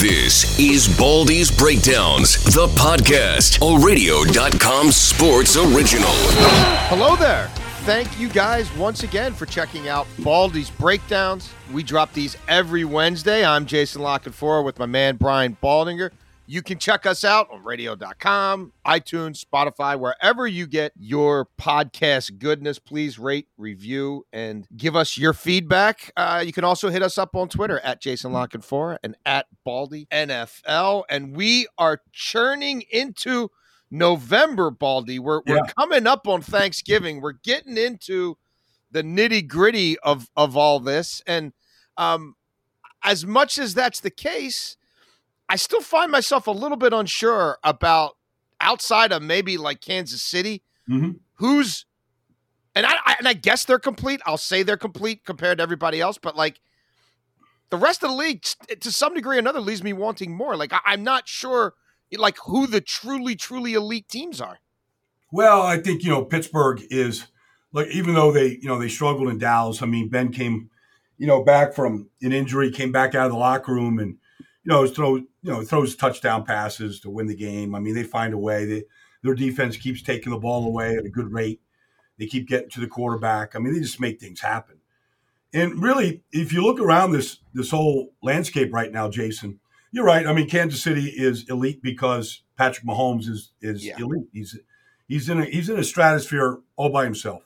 This is Baldy's Breakdowns, the podcast, a radio.com sports original. Hello there. Thank you guys once again for checking out Baldy's Breakdowns. We drop these every Wednesday. I'm Jason Lockenfora with my man, Brian Baldinger. You can check us out on radio.com, iTunes, Spotify, wherever you get your podcast goodness. Please rate, review, and give us your feedback. You can also hit us up on Twitter at Jason Lockenfora and at Baldy NFL. And we are churning into November, Baldy. We're coming up on Thanksgiving. We're getting into the nitty-gritty of all this. And as much as that's the case, I still find myself a little bit unsure about, outside of maybe like Kansas City, who's, and I guess they're complete. I'll say they're complete compared to everybody else, but like the rest of the league, to some degree or another, leaves me wanting more. Like I'm not sure, like who the truly elite teams are. Well, I think Pittsburgh is, like, even though they struggled in Dallas. I mean, Ben came back from an injury, came back out of the locker room and. Throws touchdown passes to win the game. I mean, they find a way. Their defense keeps taking the ball away at a good rate. They keep getting to the quarterback. I mean, they just make things happen. And really, if you look around this whole landscape right now, Jason, you're right. I mean, Kansas City is elite because Patrick Mahomes is elite. He's in a stratosphere all by himself.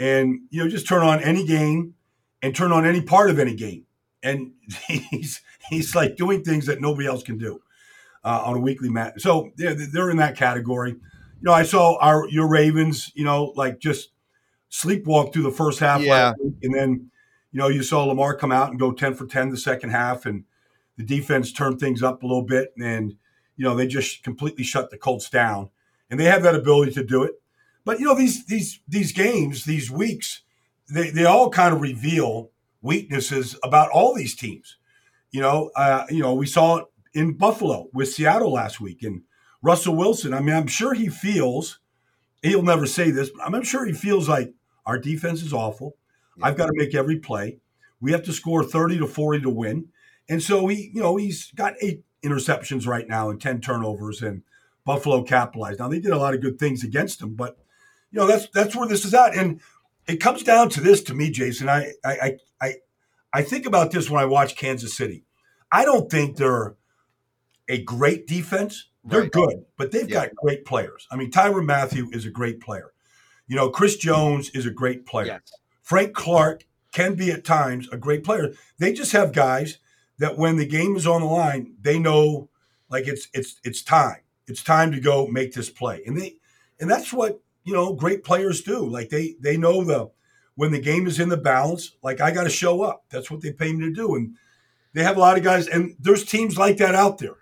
And just turn on any game and turn on any part of any game. And he's like doing things that nobody else can do on a weekly matter. So they're in that category. I saw your Ravens, like just sleepwalk through the first half. Yeah. Last week, and then, you saw Lamar come out and go 10 for 10 the second half. And the defense turned things up a little bit. And, they just completely shut the Colts down. And they have that ability to do it. But, these games, these weeks, they all kind of reveal – weaknesses about all these teams. We saw it in Buffalo with Seattle last week, and Russell Wilson, I mean, I'm sure he feels, he'll never say this, but I'm sure he feels like our defense is awful. Yeah. I've got to make every play. We have to score 30 to 40 to win. And so he, he's got 8 interceptions right now and 10 turnovers, and Buffalo capitalized. Now they did a lot of good things against him, but that's where this is at. And it comes down to this to me, Jason. I think about this when I watch Kansas City. I don't think they're a great defense. They're good, but they've got great players. I mean, Tyron Matthew is a great player. Chris Jones is a great player. Yes. Frank Clark can be at times a great player. They just have guys that when the game is on the line, they know like it's time. It's time to go make this play. And that's what great players do. Like they know when the game is in the balance, like I got to show up. That's what they pay me to do. And they have a lot of guys. And there's teams like that out there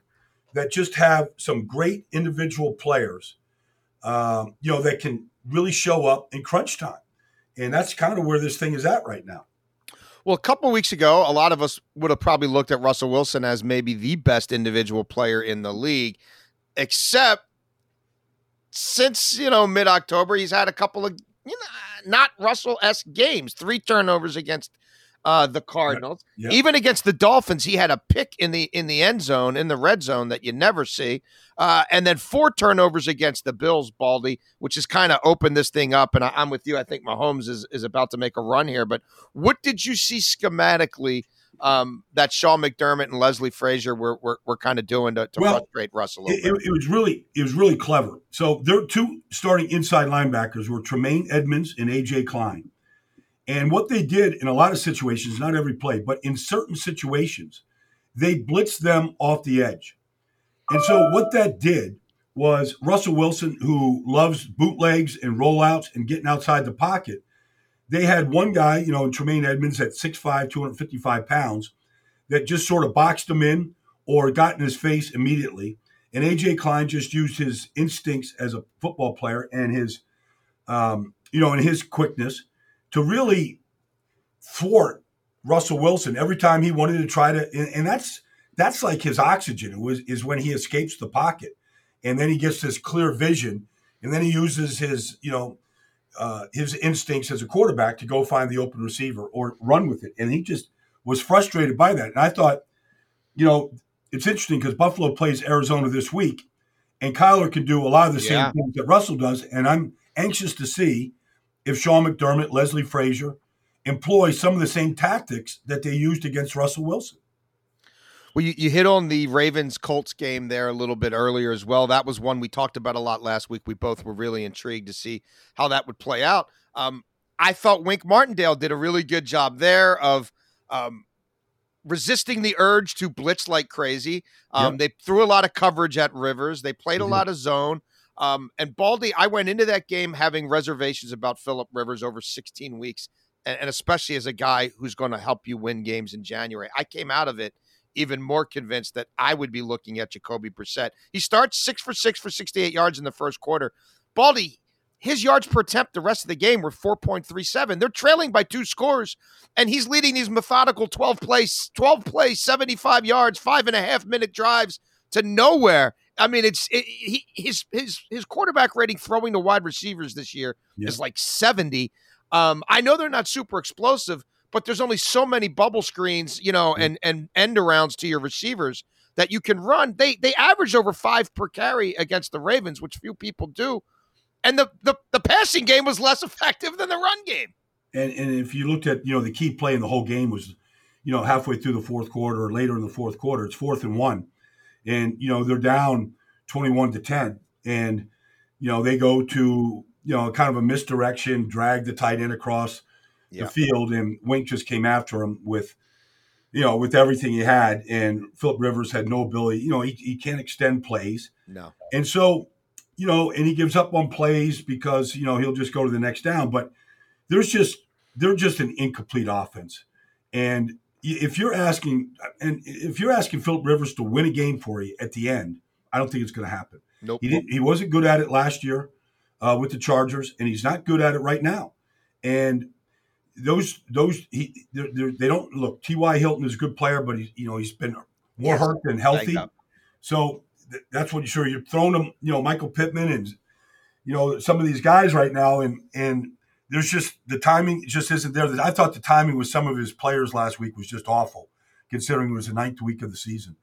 that just have some great individual players, that can really show up in crunch time. And that's kind of where this thing is at right now. Well, a couple of weeks ago, a lot of us would have probably looked at Russell Wilson as maybe the best individual player in the league, except since, mid-October, he's had a couple of, not Russell-esque games, 3 turnovers against the Cardinals. Yeah. Even against the Dolphins, he had a pick in the end zone, in the red zone that you never see. And then 4 turnovers against the Bills, Baldy, which has kind of opened this thing up. And I'm with you. I think Mahomes is about to make a run here. But what did you see schematically that Sean McDermott and Leslie Frazier were kind of doing to frustrate Russell? It was really clever. So their 2 starting inside linebackers were Tremaine Edmunds and AJ Klein. And what they did in a lot of situations, not every play, but in certain situations, they blitzed them off the edge. And so what that did was Russell Wilson, who loves bootlegs and rollouts and getting outside the pocket, they had one guy, Tremaine Edmunds at 6'5", 255 pounds, that just sort of boxed him in or got in his face immediately. And A.J. Klein just used his instincts as a football player and his, and his quickness to really thwart Russell Wilson every time he wanted to try to. And that's like his oxygen is when he escapes the pocket, and then he gets this clear vision, and then he uses his instincts as a quarterback to go find the open receiver or run with it. And he just was frustrated by that. And I thought, it's interesting because Buffalo plays Arizona this week, and Kyler can do a lot of the same things that Russell does. And I'm anxious to see if Sean McDermott, Leslie Frazier employ some of the same tactics that they used against Russell Wilson. Well, you hit on the Ravens-Colts game there a little bit earlier as well. That was one we talked about a lot last week. We both were really intrigued to see how that would play out. I thought Wink Martindale did a really good job there of resisting the urge to blitz like crazy. They threw a lot of coverage at Rivers. They played a lot of zone. And Baldy, I went into that game having reservations about Phillip Rivers over 16 weeks, and especially as a guy who's going to help you win games in January. I came out of it even more convinced that I would be looking at Jacoby Brissett. He starts 6 for 6 for 68 yards in the first quarter. Baldy, his yards per attempt the rest of the game were 4.37. They're trailing by 2 scores, and he's leading these methodical 12-play, 75 yards, 5.5-minute drives to nowhere. I mean, his quarterback rating throwing to wide receivers this year is like 70. I know they're not super explosive, but there's only so many bubble screens, and end arounds to your receivers that you can run. They average over 5 per carry against the Ravens, which few people do. And the passing game was less effective than the run game. And if you looked at, the key play in the whole game was, halfway through the fourth quarter or later in the fourth quarter, it's 4th and 1. And, they're down 21-10. And, they go to, kind of a misdirection, drag the tight end across the field. And Wink just came after him with everything he had. And Phillip Rivers had no ability. He can't extend plays. No. And so, and he gives up on plays because, he'll just go to the next down. But they're just an incomplete offense. And if you're asking Phillip Rivers to win a game for you at the end, I don't think it's going to happen. Nope. He wasn't good at it last year with the Chargers, and he's not good at it right now. And they don't look. TY Hilton is a good player, but he's been more hurt than healthy. So that's what you're throwing him. Michael Pittman and some of these guys right now, and there's just the timing just isn't there. I thought the timing with some of his players last week was just awful, considering it was the 9th week of the season.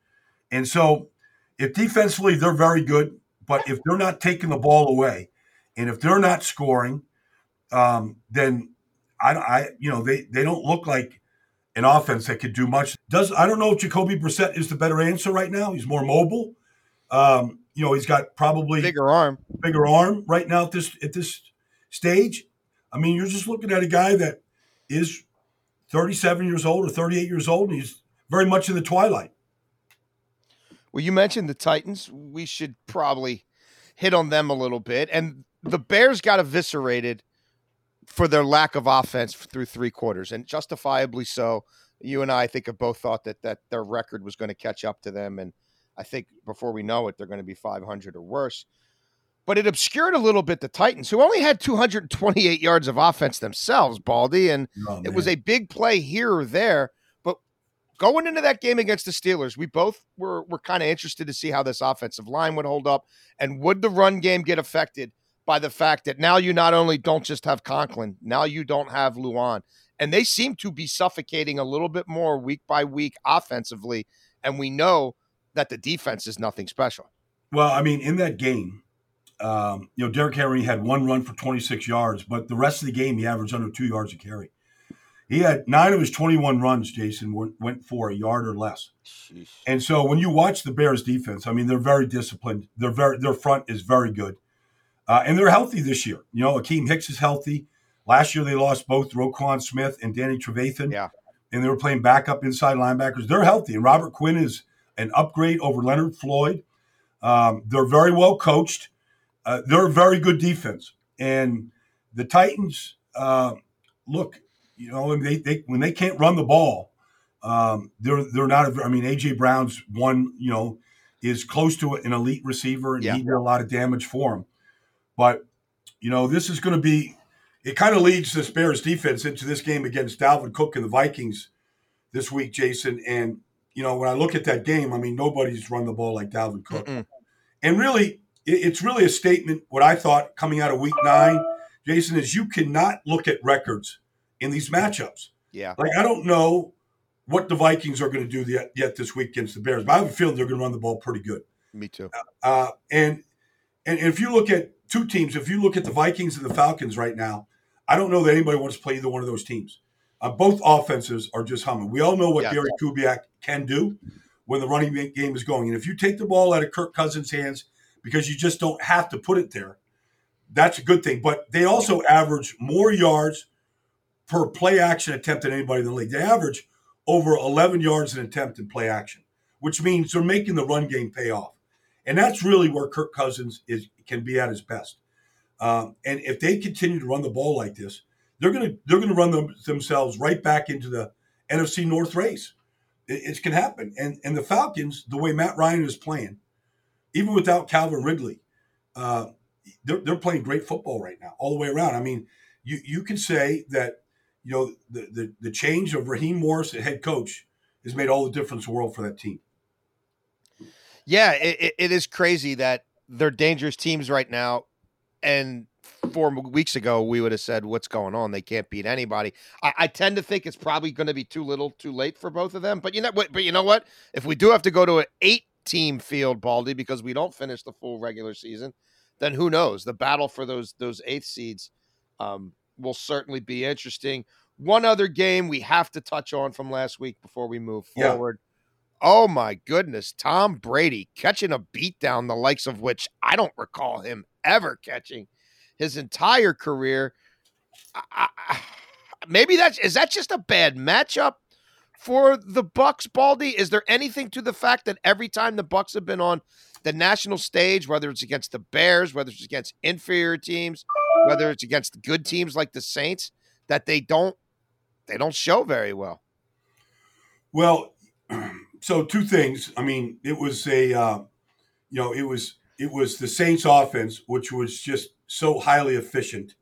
And so, if defensively they're very good, but if they're not taking the ball away, and if they're not scoring, then they don't look like an offense that could do much. I don't know if Jacoby Brissett is the better answer right now. He's more mobile. He's got probably bigger arm right now at this stage. I mean, you're just looking at a guy that is 37 years old or 38 years old, and he's very much in the twilight. Well, you mentioned the Titans. We should probably hit on them a little bit. And the Bears got eviscerated for their lack of offense through 3 quarters, and justifiably so. You and I think have both thought that their record was going to catch up to them, and I think before we know it, they're going to be .500 or worse. But it obscured a little bit the Titans, who only had 228 yards of offense themselves, Baldy. And it was a big play here or there. But going into that game against the Steelers, we both were kind of interested to see how this offensive line would hold up. And would the run game get affected by the fact that now you not only don't just have Conklin, now you don't have Luan. And they seem to be suffocating a little bit more week by week offensively. And we know that the defense is nothing special. Well, I mean, in that game, Derek Henry had 1 run for 26 yards, but the rest of the game he averaged under 2 yards a carry. He had 9 of his 21 runs, Jason, went for a yard or less. Jeez. And so when you watch the Bears defense, I mean, they're very disciplined. Their front is very good. And they're healthy this year. Akeem Hicks is healthy. Last year they lost both Roquan Smith and Danny Trevathan. Yeah. And they were playing backup inside linebackers. They're healthy. And Robert Quinn is an upgrade over Leonard Floyd. They're very well coached. They're a very good defense, and the Titans they when they can't run the ball, they're not. I mean, AJ Brown's one, is close to an elite receiver, and he did a lot of damage for him. But this is going to be. It kind of leads this Bears defense into this game against Dalvin Cook and the Vikings this week, Jason. And when I look at that game, I mean, nobody's run the ball like Dalvin Cook, and really. It's really a statement, what I thought coming out of week 9, Jason, is you cannot look at records in these matchups. Yeah. Like, I don't know what the Vikings are going to do yet this week against the Bears. But I have a feeling they're going to run the ball pretty good. Me too. And if you look at two teams, if you look at the Vikings and the Falcons right now, I don't know that anybody wants to play either one of those teams. Both offenses are just humming. We all know what Gary Kubiak can do when the running game is going. And if you take the ball out of Kirk Cousins' hands because you just don't have to put it there, that's a good thing. But they also average more yards per play action attempt than anybody in the league. They average over 11 yards an attempt in play action, which means they're making the run game pay off. And that's really where Kirk Cousins can be at his best. And if they continue to run the ball like this, they're going to run themselves right back into the NFC North race. It can happen. And the Falcons, the way Matt Ryan is playing, even without Calvin Ridley, they're playing great football right now, all the way around. I mean, you can say that, you know, the change of Raheem Morris, the head coach, has made all the difference in the world for that team. Yeah, it is crazy that they're dangerous teams right now. And 4 weeks ago, we would have said, what's going on? They can't beat anybody. I tend to think it's probably going to be too little, too late for both of them. But you know what? If we do have to go to an 8-team field, Baldy, because we don't finish the full regular season, then who knows? The battle for those 8th seeds will certainly be interesting. One other game we have to touch on from last week before we move forward. Oh, my goodness. Tom Brady catching a beatdown, the likes of which I don't recall him ever catching his entire career. Maybe is that just a bad matchup for the Bucs, Baldy? Is there anything to the fact that every time the Bucs have been on the national stage, whether it's against the Bears, whether it's against inferior teams, whether it's against good teams like the Saints, that they don't show very well? Well, so two things. I mean, it was it was the Saints offense, which was just so highly efficient,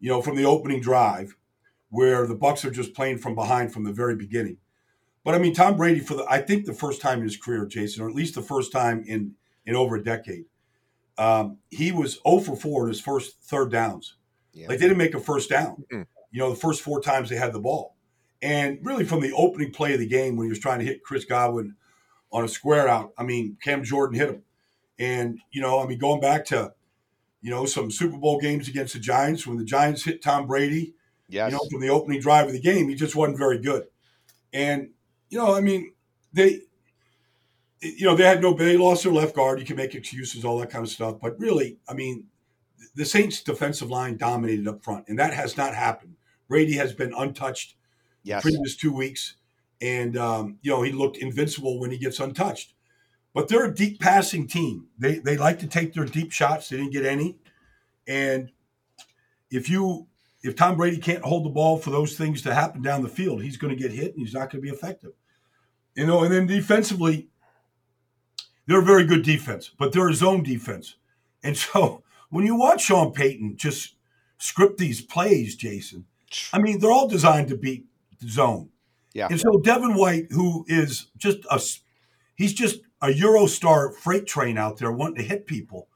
you know, from the opening drive, where the Bucs are just playing from behind from the very beginning. But I mean, Tom Brady, I think the first time in his career, Jason, or at least the first time in over a decade, he was 0 for 4 in his first third downs. Yeah. Like, they didn't make a first down. Mm-mm. You know, the first four times they had the ball. And really from the opening play of the game when he was trying to hit Chris Godwin on a square out, I mean, Cam Jordan hit him. And, you know, I mean, going back to, you know, some Super Bowl games against the Giants, when the Giants hit Tom Brady, yes, you know, from the opening drive of the game, he just wasn't very good. And, you know, I mean, they lost their left guard. You can make excuses, all that kind of stuff. But really, I mean, the Saints defensive line dominated up front, and that has not happened. Brady has been untouched. Yes. The previous 2 weeks, and you know, he looked invincible when he gets untouched. But they're a deep passing team. They like to take their deep shots. They didn't get any, and if Tom Brady can't hold the ball for those things to happen down the field, he's going to get hit, and he's not going to be effective. You know, and then defensively, they're a very good defense, but they're a zone defense, and so when you watch Sean Payton just script these plays, Jason, I mean, they're all designed to beat zone. Yeah. And so Devin White, who is just a Eurostar freight train out there wanting to hit people.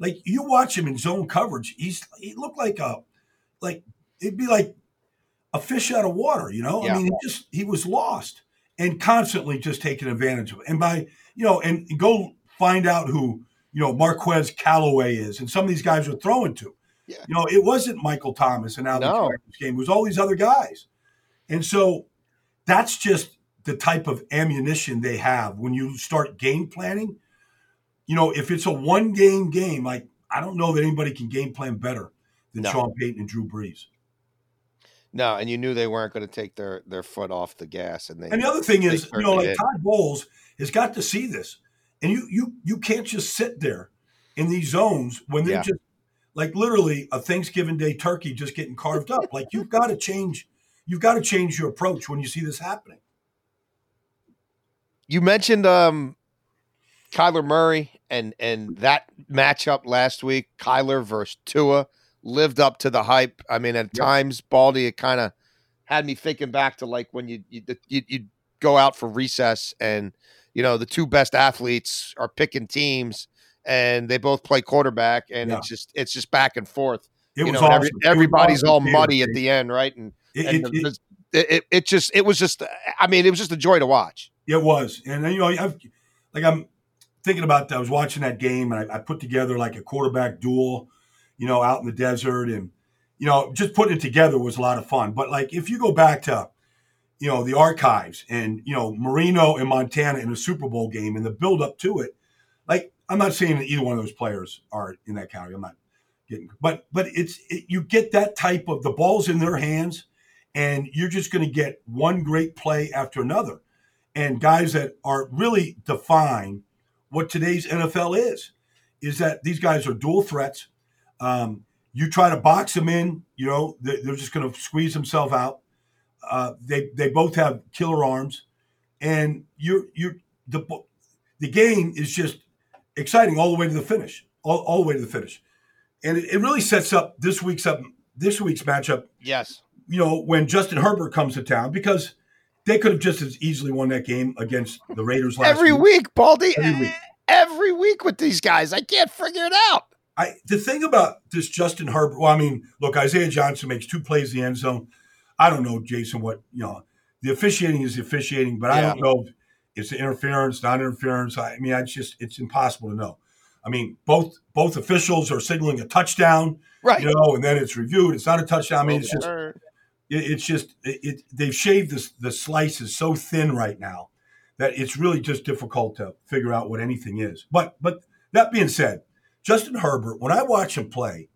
Like, you watch him in zone coverage, he looked like it'd be like a fish out of water, you know? Yeah. I mean, he was lost and constantly just taking advantage of it. And go find out who, you know, Marquez Callaway is and some of these guys are throwing to. Yeah. You know, it wasn't Michael Thomas and this game, it was all these other guys. And so that's just the type of ammunition they have when you start game planning. You know, if it's a one-game game, like, I don't know that anybody can game plan better than Sean Payton and Drew Brees. No, and you knew they weren't going to take their foot off the gas. And the other thing is, you know, like, Todd Bowles has got to see this. And you can't just sit there in these zones when they're just, like, literally a Thanksgiving Day turkey just getting carved up. Like, you've got to change – you've got to change your approach when you see this happening. You mentioned Kyler Murray and that matchup last week, Kyler versus Tua, lived up to the hype. I mean, at times, Baldy, it kind of had me thinking back to, like, when you'd go out for recess and, you know, the two best athletes are picking teams and they both play quarterback, and it's just back and forth. It was awesome. Everybody's all muddy at the end, right? And It was just a joy to watch. It was. And then, I'm thinking about, I was watching that game and I put together like a quarterback duel, out in the desert, and, just putting it together was a lot of fun. But like, if you go back to, the archives and, Marino and Montana in a Super Bowl game and the buildup to it, like, I'm not saying that either one of those players are in that category. I'm not getting, but you get that type of, the ball's in their hands and you're just going to get one great play after another. And guys that are really define what today's NFL is that these guys are dual threats. You try to box them in, they're just going to squeeze themselves out. They both have killer arms, and the game is just exciting all the way to the finish, all the way to the finish, and it really sets up this week's matchup. Yes, when Justin Herbert comes to town, because they could have just as easily won that game against the Raiders last week. Baldy, every week with these guys, I can't figure it out. The thing about this Justin Herbert, Isaiah Johnson makes two plays in the end zone. I don't know, Jason, what, the officiating is officiating, but yeah. I don't know if it's interference, non-interference. It's impossible to know. Both officials are signaling a touchdown, right? And then it's reviewed. It's not a touchdown. They've shaved the slices so thin right now that it's really just difficult to figure out what anything is. But that being said, Justin Herbert, when I watch him play,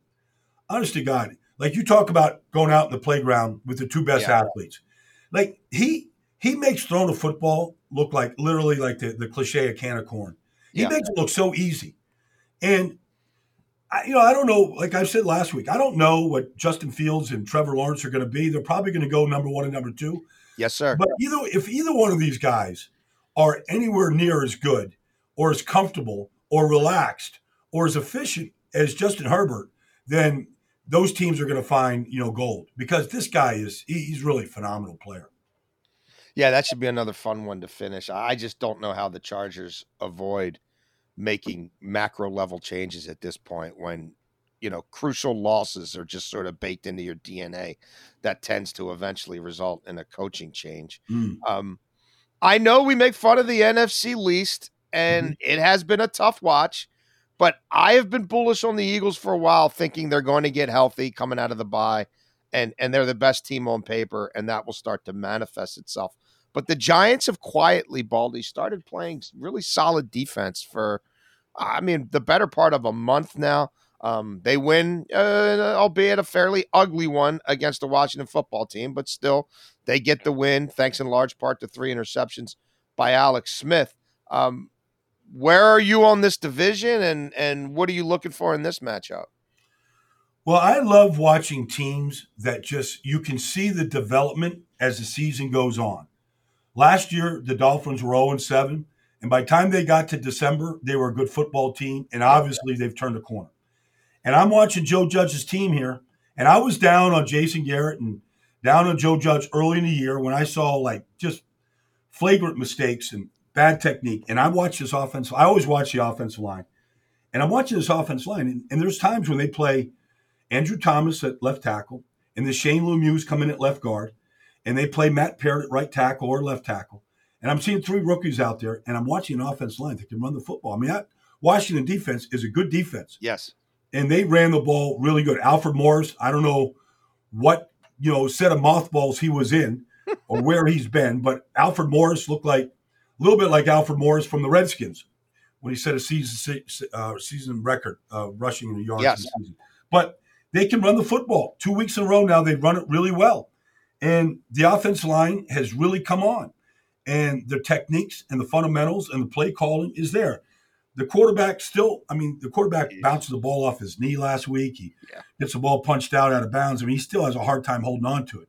honest to God, like you talk about going out in the playground with the two best athletes. Like he makes throwing a football look like literally like the cliche of can of corn. He makes it look so easy. And I don't know, like I said last week, I don't know what Justin Fields and Trevor Lawrence are going to be. They're probably going to go number one and number two. Yes, sir. But if either one of these guys are anywhere near as good or as comfortable or relaxed or as efficient as Justin Herbert, then those teams are going to find, gold, because this guy he's really a phenomenal player. Yeah, that should be another fun one to finish. I just don't know how the Chargers avoid making macro level changes at this point when, crucial losses are just sort of baked into your DNA. That tends to eventually result in a coaching change. Mm. I know we make fun of the NFC least, and it has been a tough watch. But I have been bullish on the Eagles for a while, thinking they're going to get healthy coming out of the bye, and they're the best team on paper, and that will start to manifest itself. But the Giants have quietly, Baldy, started playing really solid defense for, the better part of a month now. They win, albeit a fairly ugly one against the Washington football team, but still they get the win, thanks in large part to 3 interceptions by Alex Smith. Where are you on this division, and what are you looking for in this matchup? Well, I love watching teams that just, you can see the development as the season goes on. Last year, the Dolphins were 0-7, and by the time they got to December, they were a good football team, and obviously they've turned a corner. And I'm watching Joe Judge's team here, and I was down on Jason Garrett and down on Joe Judge early in the year when I saw like just flagrant mistakes and bad technique. And I watch this offense. I always watch the offensive line. And I'm watching this offensive line. And there's times when they play Andrew Thomas at left tackle and the Shane Lemieux's come in at left guard. And they play Matt Parrott at right tackle or left tackle. And I'm seeing 3 rookies out there. And I'm watching an offensive line that can run the football. Washington defense is a good defense. Yes. And they ran the ball really good. Alfred Morris, I don't know what, set of mothballs he was in or where he's been. But Alfred Morris looked like, a little bit like Alfred Morris from the Redskins when he set a season record rushing in the yards. Yes. The season. But they can run the football. 2 weeks in a row now, they've run it really well. And the offensive line has really come on. And their techniques and the fundamentals and the play calling is there. The quarterback still, bounces the ball off his knee last week. He gets the ball punched out of bounds. He still has a hard time holding on to it.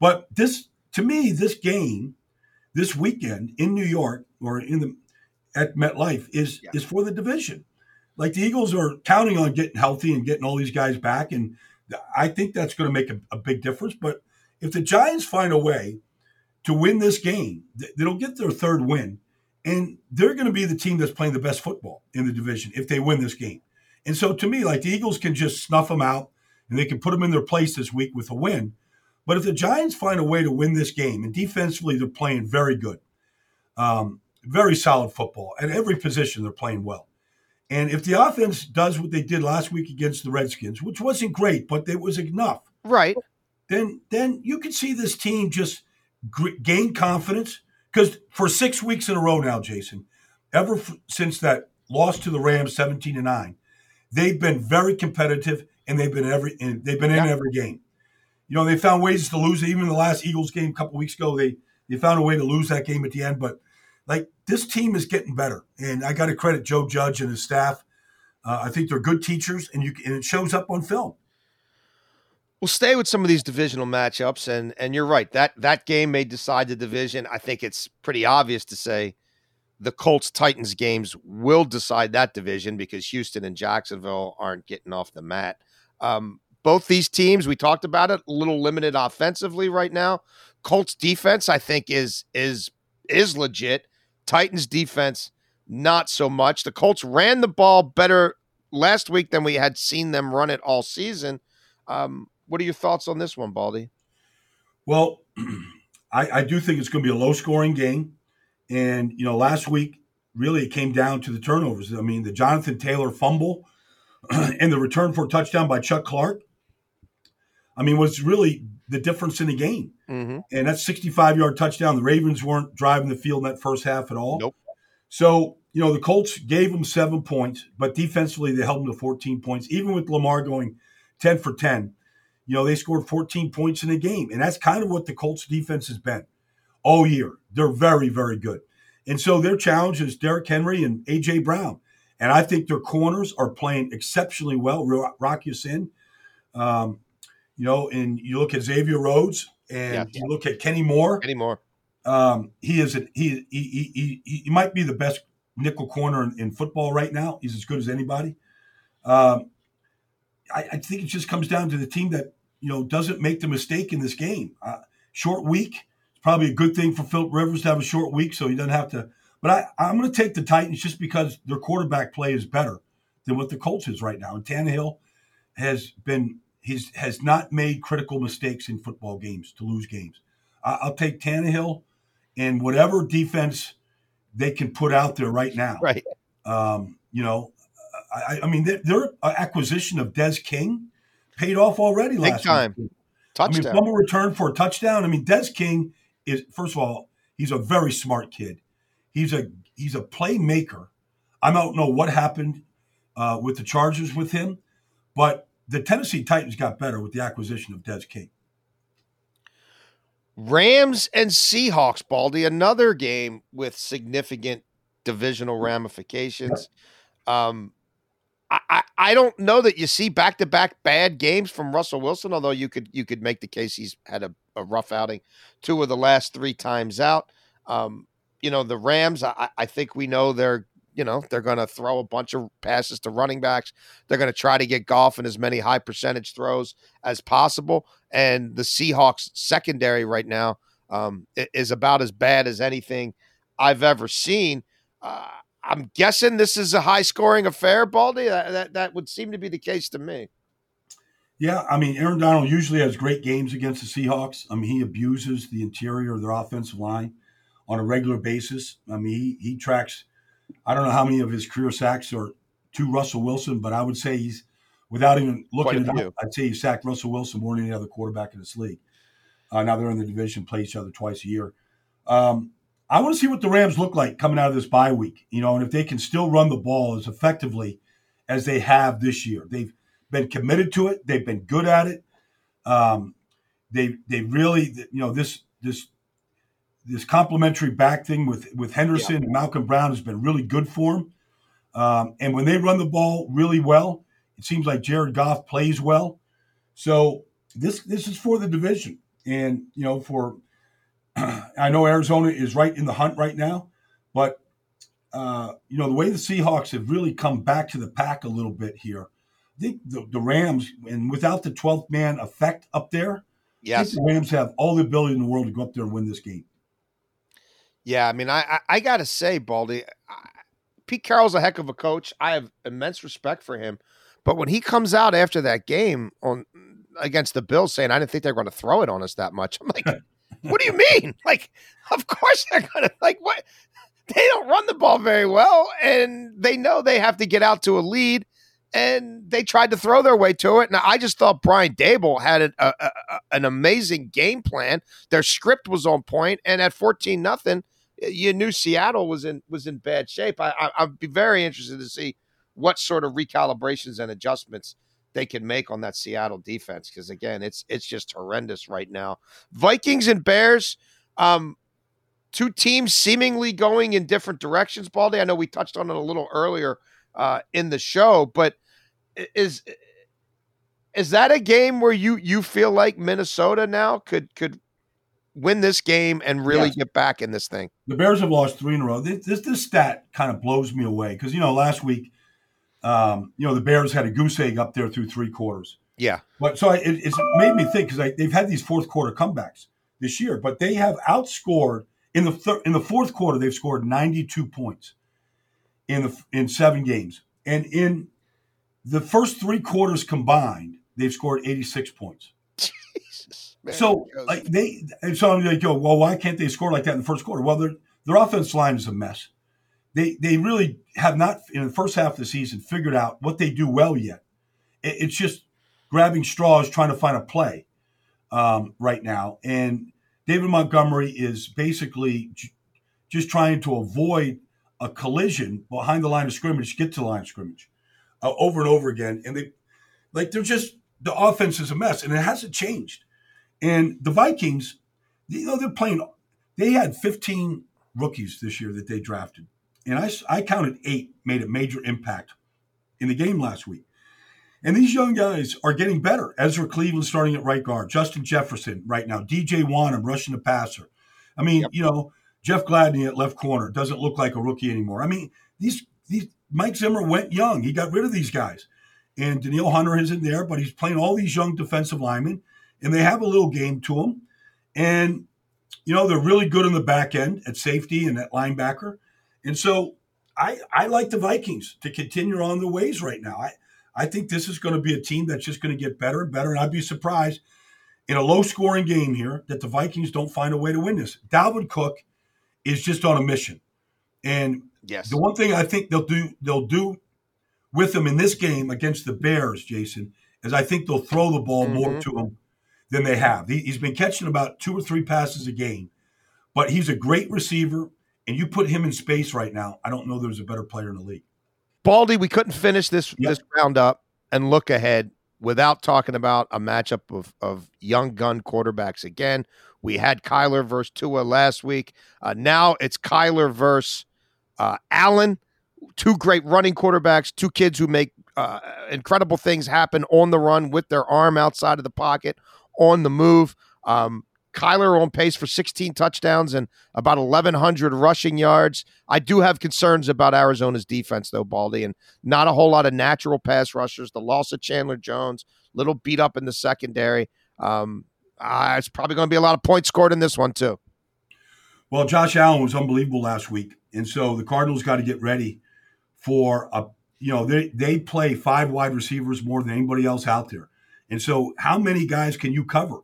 But this game, this weekend in New York or at MetLife is for the division. Like the Eagles are counting on getting healthy and getting all these guys back. And I think that's going to make a big difference. But if the Giants find a way to win this game, they'll get their 3rd win. And they're going to be the team that's playing the best football in the division if they win this game. And so to me, like the Eagles can just snuff them out and they can put them in their place this week with a win. But if the Giants find a way to win this game, and defensively they're playing very good, very solid football. At every position they're playing well. And if the offense does what they did last week against the Redskins, which wasn't great, but it was enough. Right. Then you can see this team just gain confidence. Because for 6 weeks in a row now, Jason, ever since that loss to the Rams 17-9, they've been very competitive, and they've been in every game. You know, they found ways to lose. Even the last Eagles game a couple weeks ago, they found a way to lose that game at the end. But, like, this team is getting better. And I got to credit Joe Judge and his staff. I think they're good teachers, and it shows up on film. We'll stay with some of these divisional matchups, and you're right. That game may decide the division. I think it's pretty obvious to say the Colts-Titans games will decide that division because Houston and Jacksonville aren't getting off the mat. Both these teams, we talked about it, a little limited offensively right now. Colts defense, I think, is legit. Titans defense, not so much. The Colts ran the ball better last week than we had seen them run it all season. What are your thoughts on this one, Baldy? Well, I do think it's going to be a low-scoring game. And, you know, last week, really, it came down to the turnovers. I mean, the Jonathan Taylor fumble and the return for a touchdown by Chuck Clark, I mean, was really the difference in the game. Mm-hmm. And that 65-yard touchdown, the Ravens weren't driving the field in that first half at all. Nope. So, you know, the Colts gave them 7 points, but defensively they held them to 14 points. Even with Lamar going 10 for 10, you know, they scored 14 points in a game. And that's kind of what the Colts defense has been all year. They're very, very good. And so their challenge is Derek Henry and AJ Brown. And I think their corners are playing exceptionally well. Rocky Sin, you know, and you look at Xavier Rhodes, and you look at Kenny Moore. He might be the best nickel corner in football right now. He's as good as anybody. I think it just comes down to the team that, you know, doesn't make the mistake in this game. Short week, it's probably a good thing for Phillip Rivers to have a short week, so he doesn't have to. But I'm going to take the Titans just because their quarterback play is better than what the Colts is right now. And Tannehill has not made critical mistakes in football games to lose games. I'll take Tannehill and whatever defense they can put out there right now. Right. You know, I mean, their acquisition of Des King paid off already last time. Touchdown. I mean, fumble return for a touchdown. I mean, Des King is, first of all, he's a very smart kid. He's a playmaker. I don't know what happened with the Chargers with him, but the Tennessee Titans got better with the acquisition of Des King. Rams and Seahawks, Baldy, another game with significant divisional ramifications. I don't know that you see back-to-back bad games from Russell Wilson, although you could make the case he's had a rough outing 2 of the last 3 times out. You know, the Rams, I think we know they're going to throw a bunch of passes to running backs. They're going to try to get Goff in as many high percentage throws as possible. And the Seahawks secondary right now is about as bad as anything I've ever seen. I'm guessing this is a high-scoring affair, Baldy. That would seem to be the case to me. Yeah, I mean, Aaron Donald usually has great games against the Seahawks. I mean, he abuses the interior of their offensive line on a regular basis. I mean, he tracks, I don't know how many of his career sacks are to Russell Wilson, but I would say he's, without even looking it up, I'd say he sacked Russell Wilson more than any other quarterback in this league. Now they're in the division, play each other twice a year. I want to see what the Rams look like coming out of this bye week, you know, and if they can still run the ball as effectively as they have this year. They've been committed to it. They've been good at it. They really, you know, this complimentary back thing with Henderson and Malcolm Brown has been really good for them. And when they run the ball really well, it seems like Jared Goff plays well. So this is for the division. And, you know, I know Arizona is right in the hunt right now, but, you know, the way the Seahawks have really come back to the pack a little bit here, I think the Rams, and without the 12th man effect up there, yes, I think the Rams have all the ability in the world to go up there and win this game. Yeah, I mean, I got to say, Baldy, Pete Carroll's a heck of a coach. I have immense respect for him. But when he comes out after that game on against the Bills saying, I didn't think they were going to throw it on us that much. I'm like, what do you mean? Like, of course they're going to, like, what? They don't run the ball very well, and they know they have to get out to a lead, and they tried to throw their way to it. And I just thought Brian Daboll had an amazing game plan. Their script was on point, and at 14-0, you knew Seattle was in bad shape. I'd be very interested to see what sort of recalibrations and adjustments they can make on that Seattle defense, because again, it's just horrendous right now. Vikings and Bears, two teams seemingly going in different directions, Baldy. I know we touched on it a little earlier in the show, but is that a game where you feel like Minnesota now could win this game and really get back in this thing? The Bears have lost three in a row. This stat kind of blows me away because, you know, last week, the Bears had a goose egg up there through three quarters. Yeah. But so it's made me think because they've had these fourth quarter comebacks this year, but they have outscored. In the fourth quarter, they've scored 92 points in 7 games. And in the first 3 quarters combined, they've scored 86 points. Jesus, man. So I'm like, well, why can't they score like that in the first quarter? Well, their offense line is a mess. They really have not, in the first half of the season, figured out what they do well yet. It's just grabbing straws, trying to find a play right now. And David Montgomery is basically just trying to avoid a collision behind the line of scrimmage, get to the line of scrimmage over and over again. And the offense is a mess, and it hasn't changed. And the Vikings, they had 15 rookies this year that they drafted. And I counted 8 made a major impact in the game last week. And these young guys are getting better. Ezra Cleveland starting at right guard. Justin Jefferson right now. DJ Wanham rushing the passer. I mean, Jeff Gladney at left corner doesn't look like a rookie anymore. I mean, these Mike Zimmer went young. He got rid of these guys. And Danielle Hunter isn't there, but he's playing all these young defensive linemen, and they have a little game to them. And, they're really good in the back end at safety and at linebacker. And so I like the Vikings to continue on their ways right now. I think this is going to be a team that's just going to get better and better, and I'd be surprised in a low-scoring game here that the Vikings don't find a way to win this. Dalvin Cook is just on a mission. And the one thing I think they'll do with them in this game against the Bears, Jason, is I think they'll throw the ball more to him than they have. He's been catching about 2 or 3 passes a game, but he's a great receiver, and you put him in space right now, I don't know there's a better player in the league. Baldy, we couldn't finish this roundup and look ahead without talking about a matchup of young gun quarterbacks. Again, we had Kyler versus Tua last week. Now it's Kyler versus Allen, 2 great running quarterbacks, 2 kids who make incredible things happen on the run with their arm outside of the pocket, on the move. Kyler on pace for 16 touchdowns and about 1,100 rushing yards. I do have concerns about Arizona's defense, though, Baldy, and not a whole lot of natural pass rushers. The loss of Chandler Jones, little beat up in the secondary. It's probably going to be a lot of points scored in this one, too. Well, Josh Allen was unbelievable last week, and so the Cardinals got to get ready for they play 5 wide receivers more than anybody else out there. And so how many guys can you cover?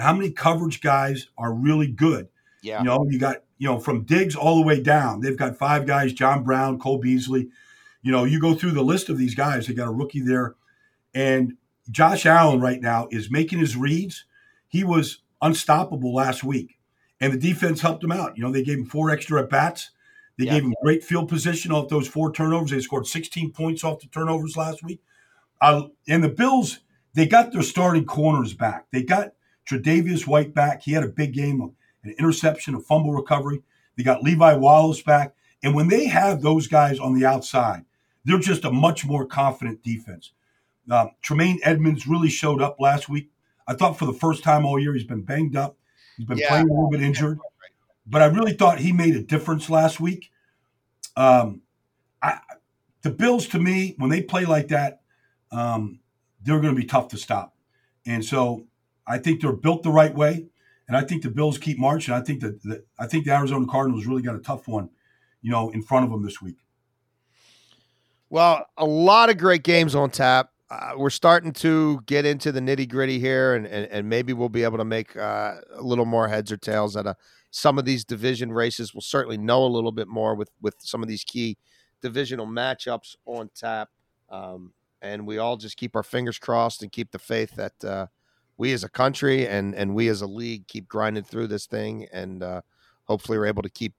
How many coverage guys are really good? Yeah. You got, from Diggs all the way down, they've got 5 guys, John Brown, Cole Beasley. You go through the list of these guys, they got a rookie there. And Josh Allen right now is making his reads. He was unstoppable last week, and the defense helped him out. They gave him 4 extra at-bats. They gave him great field position off those 4 turnovers. They scored 16 points off the turnovers last week. And the Bills, they got their starting corners back. They got Tre'Davious White back. He had a big game, an interception, a fumble recovery. They got Levi Wallace back. And when they have those guys on the outside, they're just a much more confident defense. Tremaine Edmunds really showed up last week. I thought for the first time all year he's been banged up. He's been playing a little bit injured. But I really thought he made a difference last week. The Bills, to me, when they play like that, they're going to be tough to stop. And so I think they're built the right way, and I think the Bills keep marching. I think that the Arizona Cardinals really got a tough one, in front of them this week. Well, a lot of great games on tap. We're starting to get into the nitty gritty here, and maybe we'll be able to make a little more heads or tails out of some of these division races. We'll certainly know a little bit more with some of these key divisional matchups on tap. And we all just keep our fingers crossed and keep the faith that we as a country and we as a league keep grinding through this thing. And hopefully we're able to keep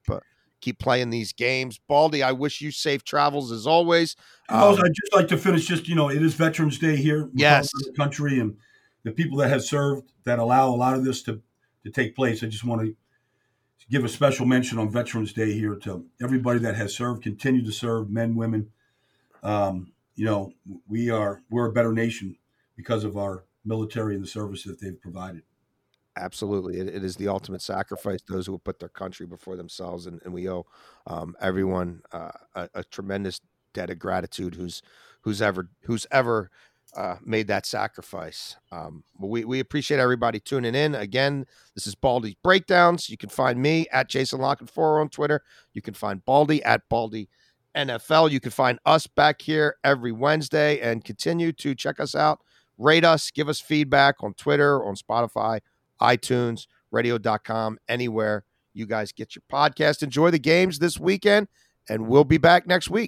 playing these games. Baldy, I wish you safe travels as always. I'd just like to finish it is Veterans Day here. Yes. The country and the people that have served that allow a lot of this to take place. I just want to give a special mention on Veterans Day here to everybody that has served, continue to serve, men, women. We're a better nation because of our military and the service that they've provided. Absolutely. It is the ultimate sacrifice, those who have put their country before themselves. And we owe everyone a tremendous debt of gratitude who's ever made that sacrifice. But we appreciate everybody tuning in. Again, this is Baldy's Breakdowns. You can find me at Jason Lockenfora on Twitter. You can find Baldy at Baldy NFL. You can find us back here every Wednesday, and continue to check us out, rate us, give us feedback on Twitter, on Spotify, iTunes, radio.com, anywhere you guys get your podcast. Enjoy the games this weekend, and we'll be back next week.